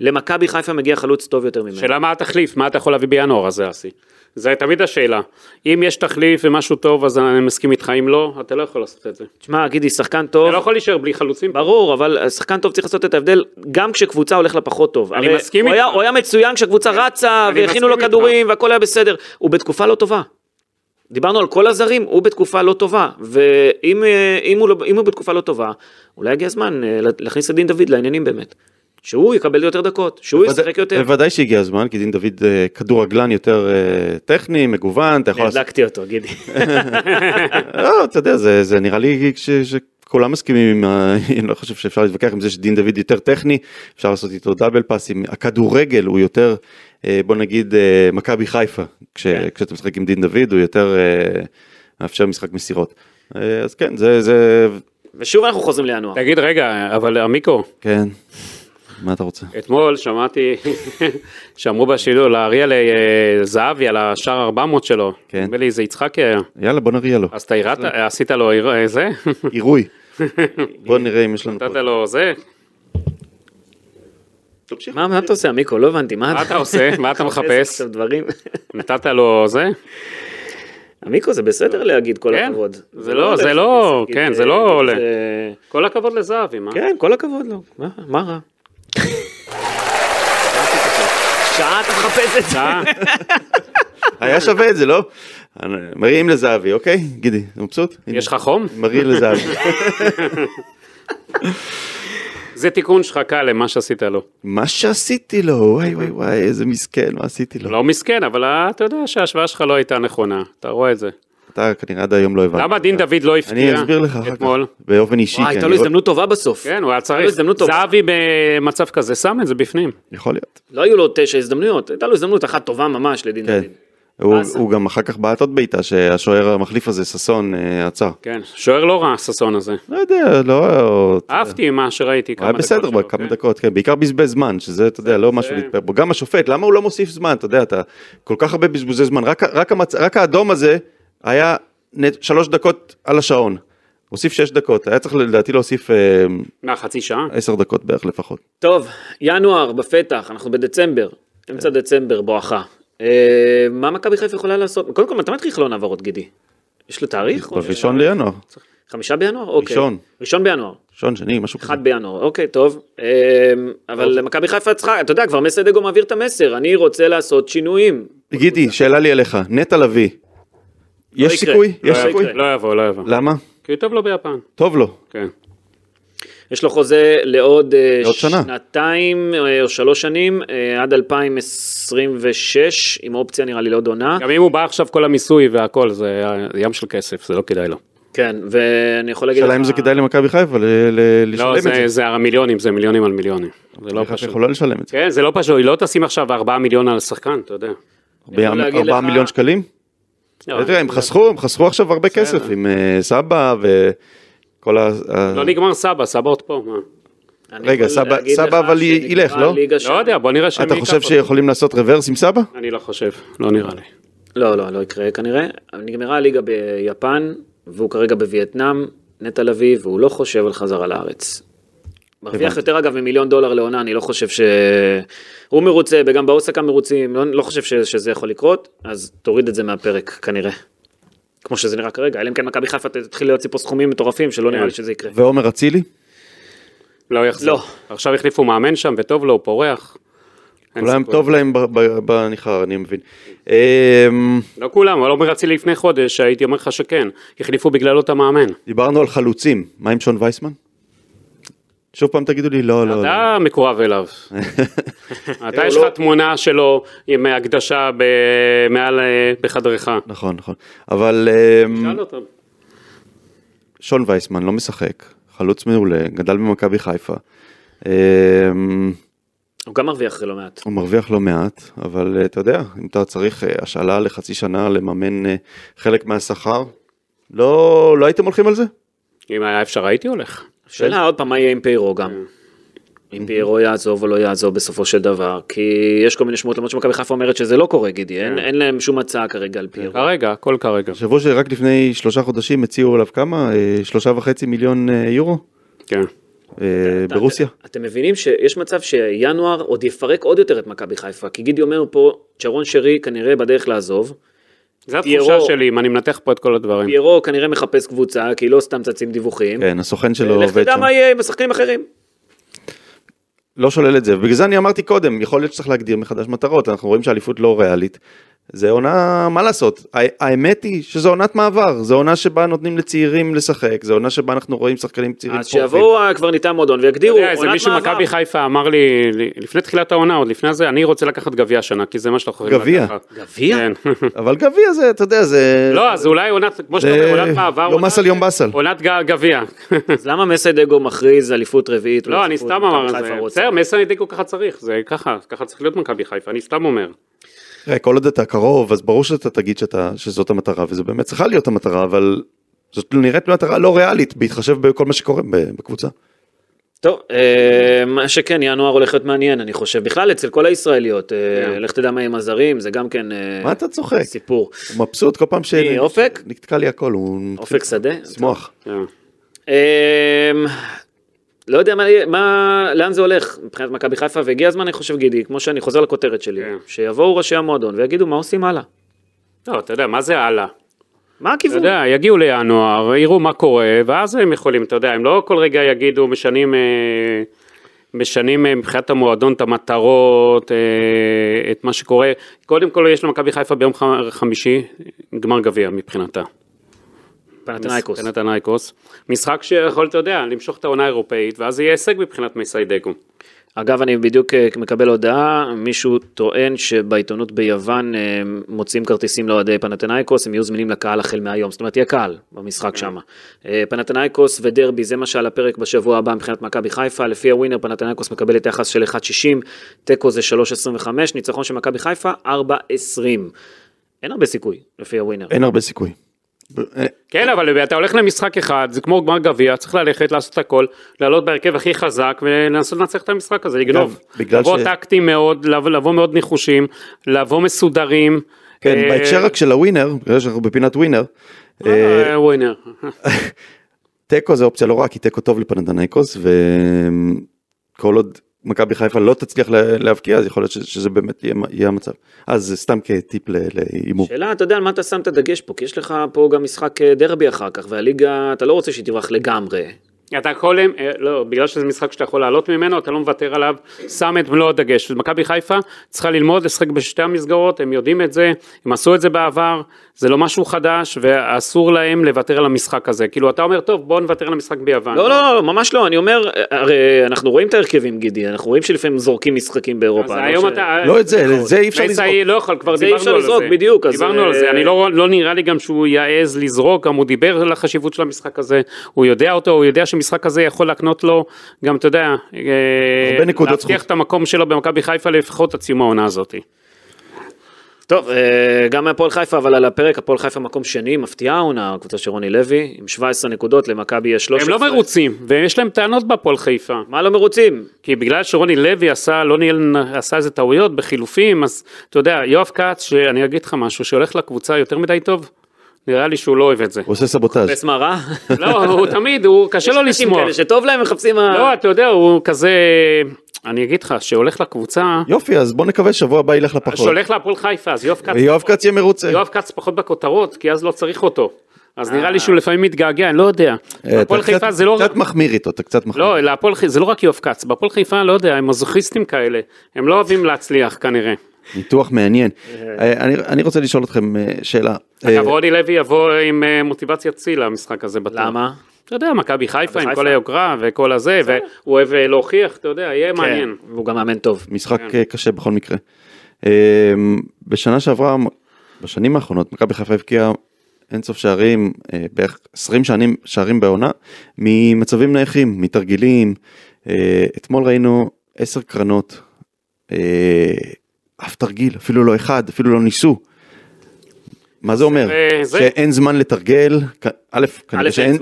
למכבי חיפה מגיע חלוץ טוב יותר ממנו. שאלה מה התחליף, מה אתה יכול להביא בינואר, אז זה עשי. זה תמיד השאלה. אם יש תחליף ומשהו טוב, אז אני מסכים איתך, אם לא, אתה לא יכול לעשות את זה. תשמע, גידי, שחקן טוב... אתה לא יכול להישאר בלי חלוצים. ברור, אבל שחקן טוב צריך לעשות את ההבדל, גם כשקבוצה הולך לפחות טוב. אני מסכים איתך. הוא היה מצוין כשקבוצה רצה, והכינו לו כדורים, והכל היה בסדר. הוא בתקופה לא טובה. דיברנו על כל הזרים, הוא בתקופה לא טובה. ואם הוא בתקופה לא טובה, אולי יגיע הזמן להכניס את דין דוד לעניינים באמת. שהוא יקבל יותר דקות, שהוא ישחק יותר. בוודאי שהגיע הזמן, כי דין דוד כדורגלן יותר טכני, מגוון. נדלקתי אותו, גידי. לא, אתה יודע, זה נראה לי שכולם מסכימים, אני לא חושב שאפשר להתווכח עם זה שדין דוד יותר טכני, אפשר לעשות איתו דאבל פאסים, הכדורגל הוא יותר, בוא נגיד, מכבי חיפה, כשאתה משחק עם דין דוד, הוא יותר מאפשר משחק מסירות. אז כן, זה... ושוב אנחנו חוזרים לינואר. תגיד, רגע, אבל עמיקו. כן. מה אתה רוצה? אתמול שמעתי שאמרו בשידור להריע לזהבי על השער ארבע מאות שלו. כן. בלי, זה יצחק היה. יאללה, בוא נריע לו. אז אתה עירת, עשית לו זה? עירוי. בוא נראה אם יש לנו... נתת לו זה? מה אתה עושה, מיקו? לא הבנתי. מה אתה עושה? מה אתה מחפש? נתת לו זה? המיקרו זה בסדר להגיד כל הכבוד. זה לא, זה לא, כן, זה לא עולה. כל הכבוד לזהבי, מה? כן, כל הכבוד לו. מה רע? שעה אתה מחפש את זה. היה שווה את זה, לא? מריעים לזהבי, אוקיי? גידי, מבסוט? יש לך חום? מריעים לזהבי. זה תיקון שחקה למה שעשית לו. מה שעשיתי לו, וואי וואי וואי, איזה מסכן, מה עשיתי לו? לא מסכן, אבל אתה יודע שההשוואה שלך לא הייתה נכונה, אתה רואה את זה. אתה כנראה עד היום לא הבנת. למה דין דוד לא הפתיע אתמול? באופן אישי. הייתה לו הזדמנות טובה בסוף. כן, הוא היה צריך. זהבי במצב כזה שם את זה בפנים. יכול להיות. לא היו לו תשע הזדמנויות, הייתה לו הזדמנות אחת טובה ממש לדין דוד. הוא גם אחר כך בעט עוד בעיטה שהשוער המחליף הזה, ססון, עצר. כן, שוער לא רע, ססון הזה. לא יודע, לא... אהבתי מה שראיתי כמה דקות. בסדר, כמה דקות, כן. בעיקר בזבז זמן, שזה, אתה יודע, לא משהו להתפר בו. גם השופט, למה הוא לא מוסיף זמן? אתה יודע, אתה כל כך הרבה בזבוזי זמן. רק האדום הזה היה שלוש דקות על השעון. הוסיף שש דקות. היה צריך לדעתי להוסיף... מה, חצי שעה? עשר דקות בערך לפחות. טוב, ינואר בפתח, אנחנו בדצמבר, אמצע דצמבר, בואכה. מה מכבי חיפה יכולה לעשות? קודם כל, מתי מתחיל לעונה העברות, גידי? יש לו תאריך? ראשון לינואר. חמישה בינואר? אוקיי. ראשון. ראשון בינואר. ראשון, שני, משהו כזה. אחד בינואר, אוקיי, טוב. אבל מכבי חיפה צריכה, אתה יודע, כבר מסי דגו מעביר את המסר, אני רוצה לעשות שינויים. גידי, שאלה לי אליך, נטע לביא. יש סיכוי? יש סיכוי? לא יבוא, לא יבוא. למה? כי טוב לו ביפן. טוב לו. כן. יש לו חוזה לעוד שנתיים או שלוש שנים, עד אלפיים עשרים ושש, עם אופציה נראה לי לעוד עונה. גם אם הוא בא עכשיו כל המיסוי והכל, זה ים של כסף, זה לא כדאי לו. כן, ואני יכול להגיד... שאלה אם זה כדאי למכבי חיפה, לשלם את זה. לא, זה מיליונים, זה מיליונים על מיליונים. זה לא פשוט. יכולה לשלם את זה. כן, זה לא פשוט, היא לא תשים עכשיו ארבעה מיליון על שחקן, אתה יודע. ארבעה מיליון שקלים? תראה, הם חסכו, הם חסכו עכשיו הרבה כסף, עם סבא ו... לא נגמר סבא, סבא עוד פה. רגע, סבא אבל ילך, לא? לא יודע, בוא נראה שמי... אתה חושב שיכולים לעשות רוורס עם סבא? אני לא חושב, לא נראה לי. לא, לא, לא יקרה כנראה. נגמרה הליגה ביפן, והוא כרגע בווייטנאם, נטע לביא, והוא לא חושב על חזרה לארץ. מרוויח יותר אגב ממיליון דולר לעונה, אני לא חושב ש... הוא מרוצה, וגם באוסקה מרוצים, לא חושב שזה יכול לקרות, אז תוריד את זה מהפרק כנראה. כמו שזה נראה כרגע, אלא אם כן מכבי חיפה תתחיל להוציא פה סכומים מטורפים, שלא נראה לי שזה יקרה. ועומר אצילי? לא יחזור. עכשיו החליפו מאמן שם, וטוב לו, הוא פורח. כולם טוב להם בניחר, אני מבין. לא כולם, אבל לא מרצי לפני חודש, הייתי אומר לך שכן. החליפו בגללו את המאמן. דיברנו על חלוצים. מה עם שון וייסמן? שוב פעם תגידו לי, לא, לא. אתה מקורב אליו. אתה יש לך תמונה שלו עם הקדשה מעל בחדרך. נכון, נכון. אבל... שאל אותם. שון וייסמן לא משחק. חלוץ מעולה, גדל במכבי חיפה. הוא גם מרוויח לא מעט. הוא מרוויח לא מעט, אבל אתה יודע, אם אתה צריך השאלה לחצי שנה לממן חלק מהשכר, לא, לא הייתם הולכים על זה? אם היה אפשר, הייתי הולך. שאלה עוד פעם, מה יהיה עם פיירו גם? אם פיירו יעזוב או לא יעזוב בסופו של דבר, כי יש כל מיני שמות, למרות שמכבי חיפה אומרת שזה לא קורה, גידי, אין להם שום הצעה כרגע על פיירו. כרגע, כל כרגע. שבוע שרק לפני שלושה חודשים הציעו עליו כמה? שלושה וחצי מיליון יורו? כן. ברוסיה. אתם מבינים שיש מצב שינואר עוד יפרק עוד יותר את מכבי חיפה, כי גידי אומר פה, שרון שרי כנראה בדרך לעזוב, זו התחושה שלי, אם אני מנתח פה את כל הדברים. פיירו כנראה מחפש קבוצה, כי לא סתם צצים דיווחים. כן, הסוכן שלו עובד שם. לך תדע מה יהיה עם השחקנים אחרים. לא שולל את זה, ובגלל זה אני אמרתי קודם, יכול להיות שצריך להגדיר מחדש מטרות, אנחנו רואים שהאליפות לא ריאלית. זה עונה, מה לעשות? האמת היא שזו עונת מעבר, זו עונה שבה נותנים לצעירים לשחק, זו עונה שבה אנחנו רואים שחקנים צעירים. אז שיבואו כבר ניתם מודון ויגדירו, עונת מעבר. זה מישהו מכבי חיפה אמר לי, לפני תחילת העונה, עוד לפני זה, אני רוצה לקחת גביע השנה, כי זה מה שאתה חושב. גביע? גביע? אבל גביע זה, אתה יודע, זה... לא, אז אולי עונת, כמו שאתה אומר, עונת מעבר, לא מסל יום בסל. עונת גביע. אז למה מסי דגו מכריז אליפות רביעית? לא, אני סתם אומר, זה מסי דגו ככה צריך, זה ככה, ככה צריך להיות מכבי חיפה, אני סתם אומר. כל עוד אתה קרוב, אז ברור שאתה תגיד שזאת המטרה, וזו באמת צריכה להיות המטרה, אבל זאת נראית מטרה לא ריאלית, בהתחשב בכל מה שקורה בקבוצה. טוב, מה שכן, ינואר הולך להיות מעניין, אני חושב, בכלל אצל כל הישראליות, לך תדע מה עם הזרים, זה גם כן סיפור. מה אתה צוחק? הוא מבסוט כל פעם שנקתקע לי הכל. אופק שדה? שמוח. לא יודע מה, לאן זה הולך מבחינת מכבי חיפה, והגיע הזמן, אני חושב, גידי, כמו שאני חוזר לכותרת שלי, שיבואו ראשי המועדון ויגידו מה עושים הלאה. לא, אתה יודע, מה זה הלאה? מה הכיוון? אתה יודע, יגיעו לינואר, יראו מה קורה, ואז הם יכולים, אתה יודע, הם לא כל רגע יגידו, משנים, משנים מבחינת המועדון את המטרות, את מה שקורה. קודם כל יש למכבי חיפה ביום חמישי גמר גביע מבחינתה. פנתנייקוס. פנתנייקוס. משחק שיכול, אתה יודע, למשוך את העונה האירופאית, ואז יהיה הישג מבחינת מסי דגו. אגב, אני בדיוק מקבל הודעה, מישהו טוען שבעיתונות ביוון מוצאים כרטיסים לאוהדי פנתנייקוס, הם יהיו זמינים לקהל החל מהיום, זאת אומרת, יהיה קהל במשחק שם. פנתנייקוס ודרבי, זה מה שעל הפרק בשבוע הבא מבחינת מכבי חיפה, לפי הווינר פנתנייקוס מקבלת יחס של אחת נקודה שישים, תיקו זה שלוש נקודה עשרים וחמש, ניצחון של מכבי חיפה ארבע נקודה עשרים. אין הרבה סיכוי, לפי הווינר. אין הרבה סיכוי. כן, אבל אתה הולך למשחק אחד, זה כמו גמר גביע, צריך ללכת לעשות הכל, לעלות בהרכב הכי חזק ולנסות לנצח את המשחק הזה, לגנוב, לבוא טקטים מאוד, לבוא מאוד ניחושים, לבוא מסודרים. כן, בהקשר רק של הווינר, בגלל שאנחנו בפינת ווינר, ווינר. טקו זה אופציה לא רע, כי טקו טוב לפנתנייקוס, וכל עוד מכבי חיפה לא תצליח להבקיע, אז יכול להיות שזה באמת יהיה המצב. אז סתם כטיפ לאימור. שאלה, אתה יודע על מה אתה שם את הדגש פה, כי יש לך פה גם משחק דרבי אחר כך, והליגה, אתה לא רוצה שתברח לגמרי. אתה יכול, לא, בגלל שזה משחק שאתה יכול לעלות ממנו, אתה לא מוותר עליו, שם את מלוא הדגש. מכבי חיפה צריכה ללמוד לשחק בשתי המסגרות, הם יודעים את זה, הם עשו את זה בעבר, זה לא משהו חדש, ואסור להם לוותר על המשחק הזה. כאילו, אתה אומר, טוב, בוא נוותר על המשחק ביוון. לא, לא, לא, ממש לא, אני אומר, הרי אנחנו רואים את ההרכבים, גידי, אנחנו רואים שלפעמים זורקים משחקים באירופה. אז היום אתה... לא את זה, זה אי אפשר לזרוק. לא יכול, כבר דיברנו על זה. בדיוק, אז... דיברנו על זה, אני לא, לא נראה לי גם שהוא יעז לזרוק, גם הוא דיבר על החשיבות של המשחק הזה, הוא יודע אותו, הוא יודע שמשחק הזה יכול להקנות לו, גם אתה יודע, להבטיח את המקום שלו במכבי חיפה, לפחות הציום העונה הזאת. טוב, גם הפועל חיפה, אבל על הפרק, הפועל חיפה מקום שני, מפתיעה העונה, הקבוצה של רוני לוי, עם שבע עשרה נקודות, למכבי יש שלוש עשרה. הם לא מרוצים, ויש להם טענות בפועל חיפה. מה לא מרוצים? כי בגלל שרוני לוי עשה, לא עשה איזה טעויות בחילופים, אז אתה יודע, יואב כץ, שאני אגיד לך משהו, שהולך לקבוצה יותר מדי טוב, נראה לי שהוא לא אוהב את זה. הוא עושה סבוטאז'. חפש מה רע? לא, הוא תמיד, הוא קשה לו לשמוע. יש נשים כאלה שטוב להם, מחפשים ה... לא, אתה יודע, הוא כזה... אני אגיד לך, שהולך לקבוצה... יופי, אז בוא נקווה שבוע הבא ילך לפחות. שהולך להפועל חיפה, אז יואב כץ... יואב כץ יהיה מרוצה. יואב כץ פחות בכותרות, כי אז לא צריך אותו. אז נראה לי שהוא לפעמים מתגעגע, אני לא יודע. בפועל חיפה זה לא... קצת מחמיר איתו, אתה קצת מחמיר. לא, זה לא רק יואב קץ, בפועל חיפה, אני לא יודע, הם מזוכיסטים כאלה, הם לא אוהבים להצליח כנראה. ניתוח מעניין. אני רוצה לשאול אתכם שאלה. אגב, רוני לוי יבוא עם מוטיבציה צילה, המשחק הזה בטוח. למה? אתה יודע, מכבי חיפה עם כל היוקרה וכל הזה, והוא אוהב להוכיח, אתה יודע, יהיה מעניין. והוא גם מאמן טוב. משחק קשה בכל מקרה. בשנה שעברה, בשנים האחרונות, מכבי חיפה הבקיעה אינסוף שערים, בערך עשרים שנים שערים בעונה, ממצבים נייחים, מתרגילים. אתמול ראינו עשר קרנות, אף תרגיל, אפילו לא אחד, אפילו לא ניסו. מה זה אומר? שאין זמן לתרגל, א', כנראה שאין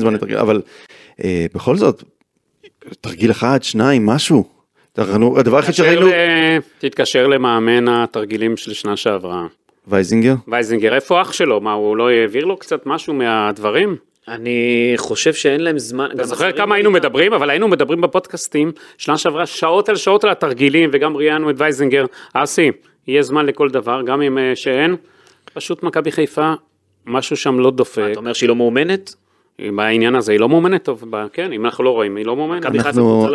זמן לתרגל, אבל בכל זאת, תרגיל אחד, שניים, משהו. הדבר הכי שראינו... תתקשר למאמן התרגילים של שנה שעברה. וייזינגר? וייזינגר, איפה אח שלו? מה, הוא לא העביר לו קצת משהו מהדברים? אני חושב שאין להם זמן... אתה זוכר כמה היינו מדברים, אבל היינו מדברים בפודקאסטים, שנה שעברה שעות על שעות על התרגילים, וגם ראיינו את וייזינגר, אסי, יהיה זמן לכל דבר, גם אם שאין, פשוט מכבי חיפה, משהו שם לא דופק. אתה אומר שהיא לא מאומנת? בעניין הזה היא לא מאומנת טוב, כן, אם אנחנו לא רואים, היא לא מאומנת.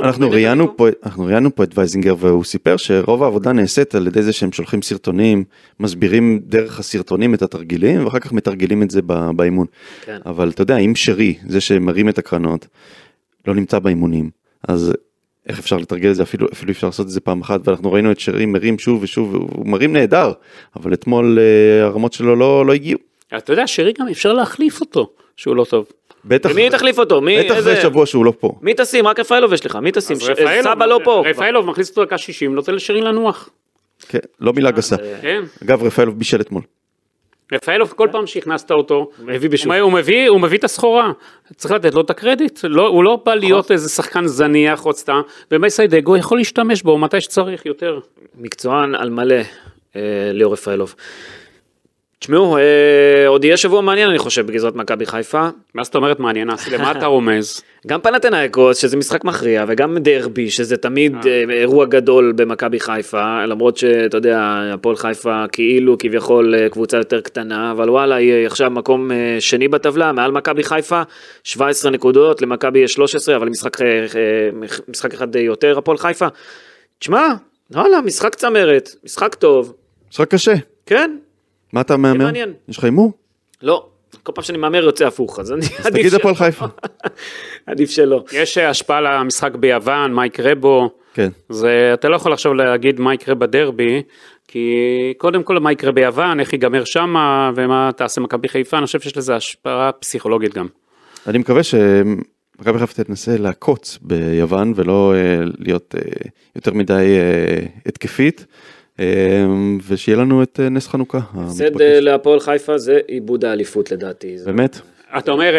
אנחנו ראיינו פה את וייזינגר, והוא סיפר שרוב העבודה נעשית על ידי זה שהם שולחים סרטונים, מסבירים דרך הסרטונים את התרגילים, ואחר כך מתרגילים את זה באימון. אבל אתה יודע, אם שרי, זה שמרים את הקרנות, לא נמצא באימונים, אז איך אפשר לתרגל את זה? אפילו אפשר לעשות את זה פעם אחת, ואנחנו ראינו את שרי מרים שוב ושוב, הוא מרים נהדר, אבל אתמול הרמות שלו לא הגיעו. אתה יודע, שרי גם אפשר להחליף אותו, שהוא לא טוב. מי תחליף אותו? בטח זה שבוע שהוא לא פה. מי תשים? רק רפאלוב יש לך. מי תשים? סבא לא פה. רפאלוב מכניס אותו דקה שישים, נותן לשרי לנוח. כן, לא מילה גסה. אגב, רפאלוב בישל אתמול. רפאלוב כל פעם שהכנסת אותו, הוא מביא את הסחורה. צריך לתת לו את הקרדיט. הוא לא בא להיות איזה שחקן זניח או סתם, ומסי דגו יכול להשתמש בו מתי שצריך יותר. מקצוען על מלא ליאור רפאלוב. תשמעו, עוד יהיה שבוע מעניין, אני חושב, בגזרת מכבי חיפה. מה זאת אומרת מעניין? למה אתה רומז? גם פנתינייקוס, שזה משחק מכריע, וגם דרבי, שזה תמיד אירוע גדול במכבי חיפה, למרות שאתה יודע, הפועל חיפה כאילו כביכול קבוצה יותר קטנה, אבל וואלה, היא עכשיו מקום שני בטבלה, מעל מכבי חיפה, שבע עשרה נקודות, למכבי שלוש עשרה, אבל משחק אחד יותר, הפועל חיפה. תשמע, וואלה, משחק צמרת, משחק טוב. משחק קשה. כן. מה אתה מאמר? יש לך אימור? לא, כל פעם שאני מאמר יוצא הפוך, אז אני עדיף שלא. אז תגיד הפועל חיפה. עדיף שלא. יש השפעה למשחק ביוון, מה יקרה בו. כן. אתה לא יכול עכשיו להגיד מה יקרה בדרבי, כי קודם כל מה יקרה ביוון, איך ייגמר שם, ומה תעשה מכבי חיפה, אני חושב שיש לזה השפעה פסיכולוגית גם. אני מקווה שמכבי חיפה תנסה להקוץ ביוון, ולא להיות יותר מדי התקפית. ושיהיה לנו את נס חנוכה. הפסד להפועל חיפה זה עיבוד האליפות לדעתי. באמת? אתה אומר,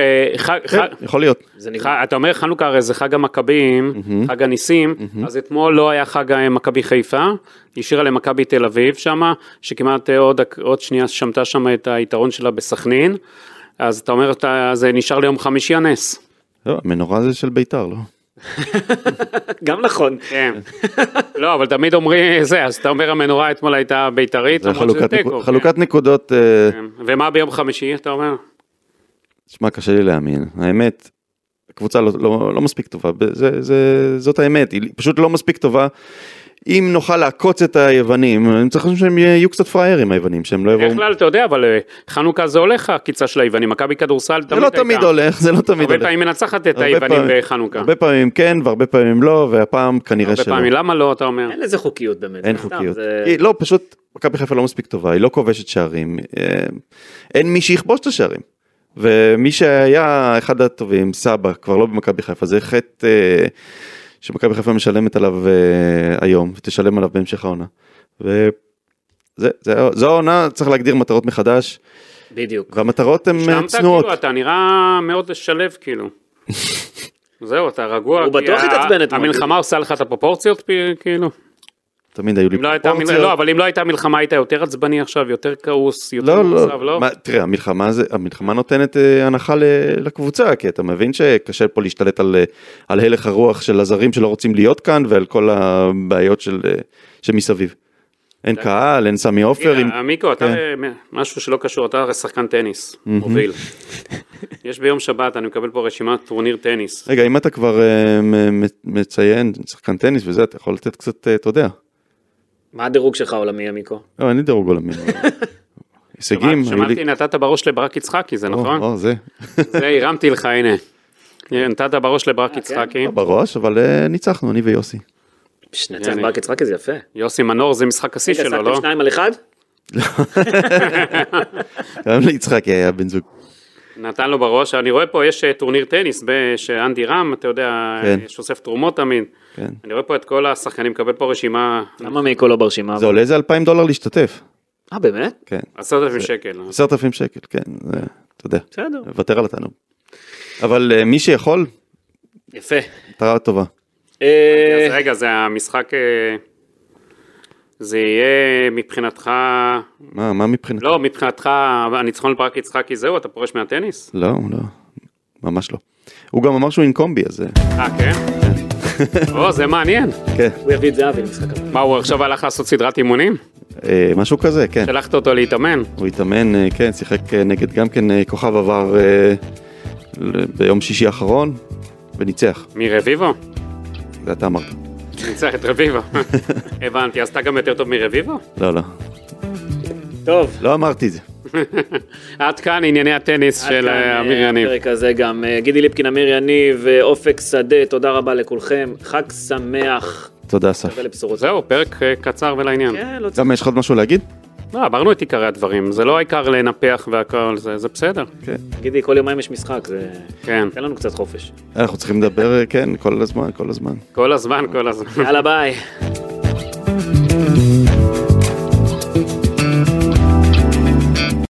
יכול להיות. אתה אומר חנוכה הרי זה חג המכבים, חג הניסים, אז אתמול לא היה חג המכבי חיפה, השאירה למכבי תל אביב שמה, שכמעט עוד שנייה שמתה שם את היתרון שלה בסכנין, אז אתה אומר, זה נשאר ליום חמישי הנס. לא, המנורה זה של ביתר, לא? גם נכון. לא, אבל תמיד אומרים זה, אז אתה אומר המנורה אתמול הייתה ביתרית, חלוקת נקודות. ומה ביום חמישי אתה אומר? תשמע, קשה לי להאמין, האמת הקבוצה לא מספיק טובה, זאת האמת, היא פשוט לא מספיק טובה. אם נוכל לעקוץ את היוונים, אני צריך לשאול שהם יהיו קצת פריירים, היוונים, שהם לא יבואו... בכלל, אתה יודע, אבל חנוכה זה הולך, הקיצה של היוונים, מכבי כדורסל תמיד הייתה... זה לא תמיד הולך, זה לא תמיד הולך. הרבה פעמים מנצחת את היוונים בחנוכה. הרבה פעמים כן, והרבה פעמים לא, והפעם כנראה שלא. הרבה פעמים, למה לא, אתה אומר? אין לזה חוקיות באמת. אין חוקיות. לא, פשוט, מכבי חיפה לא מספיק טובה, היא לא כובשת שערים, אין מי שיכבוש את השערים. ומי שהיה אחד הטובים, סבא, כבר לא במכבי חיפה, זה חטא שמכבי חיפה משלמת עליו היום, ותשלם עליו בהמשך העונה. וזו העונה, צריך להגדיר מטרות מחדש. בדיוק. והמטרות הן צנועות. אתה נראה מאוד לשלב, כאילו. זהו, אתה רגוע. הוא בטוח התעצבן. המלחמה עושה לך את הפרופורציות, כאילו. תמיד היו לי פרופורציות. לא, אבל אם לא הייתה מלחמה, היית יותר עצבני עכשיו, יותר כעוס, יותר מצב, לא? תראה, המלחמה נותנת הנחה לקבוצה, כי אתה מבין שקשה פה להשתלט על הלך הרוח של הזרים שלא רוצים להיות כאן, ועל כל הבעיות שמסביב. אין קהל, אין סמי עופר. עמיקו, אתה משהו שלא קשור, אתה הרי שחקן טניס, מוביל. יש ביום שבת, אני מקבל פה רשימת טורניר טניס. רגע, אם אתה כבר מציין שחקן טניס וזה, אתה יכול לתת קצת, אתה יודע. מה הדירוג שלך עולמי, עמיקו? לא, אין לי דירוג עולמי. הישגים. שמעתי, נתת בראש לברק יצחקי, זה נכון? או, זה. זה, הרמתי לך, הנה. נתת בראש לברק יצחקי. בראש, אבל ניצחנו, אני ויוסי. שנצח ברק יצחקי זה יפה. יוסי מנור זה משחק עשי שלו, לא? שניים על אחד? לא. גם ליצחקי היה בן זוג. נתן לו בראש, אני רואה פה, יש טורניר טניס, שאנדי רם, אתה יודע, שוסף תרומות תמיד. אני רואה פה את כל השחקנים, מקבל פה רשימה. למה מיקו לא ברשימה? זה עולה איזה אלפיים דולר להשתתף. אה, באמת? כן. עשרת אלפים שקל. עשרת אלפים שקל, כן. אתה יודע. בסדר. ותר על התענוג. אבל מי שיכול? יפה. תראה טובה. אז רגע, זה המשחק, זה יהיה מבחינתך... מה, מה מבחינתך? לא, מבחינתך, הניצחון לברק יצחקי זהו, אתה פורש מהטניס? לא, לא, ממש לא. הוא גם אמר שהוא אינקומבי, אז... אה, כן? או, זה מעניין. כן. הוא יביא את זהבי למשחק הזה. מה, הוא עכשיו הלך לעשות סדרת אימונים? משהו כזה, כן. שלחת אותו להתאמן? הוא התאמן, כן, שיחק נגד גם כן כוכב עבר ביום שישי האחרון, וניצח. מרביבו? זה אתה אמרת. נצח את רביבו. הבנתי, אז אתה גם יותר טוב מרביבו? לא, לא. טוב. לא אמרתי את זה. עד כאן ענייני הטניס של אמיר יניב. פרק הזה גם גידי ליפקין, אמיר יניב, אופק שדה, תודה רבה לכולכם. חג שמח. תודה, סף. זהו, פרק קצר ולעניין. גם יש לך עוד משהו להגיד? לא, אמרנו את עיקרי הדברים, זה לא העיקר לנפח והכל, זה, זה בסדר. כן. גידי, כל יומיים יש משחק, זה... כן. תן לנו קצת חופש. אנחנו צריכים לדבר, כן, כל הזמן, כל הזמן. כל הזמן, כל הזמן. יאללה, ביי.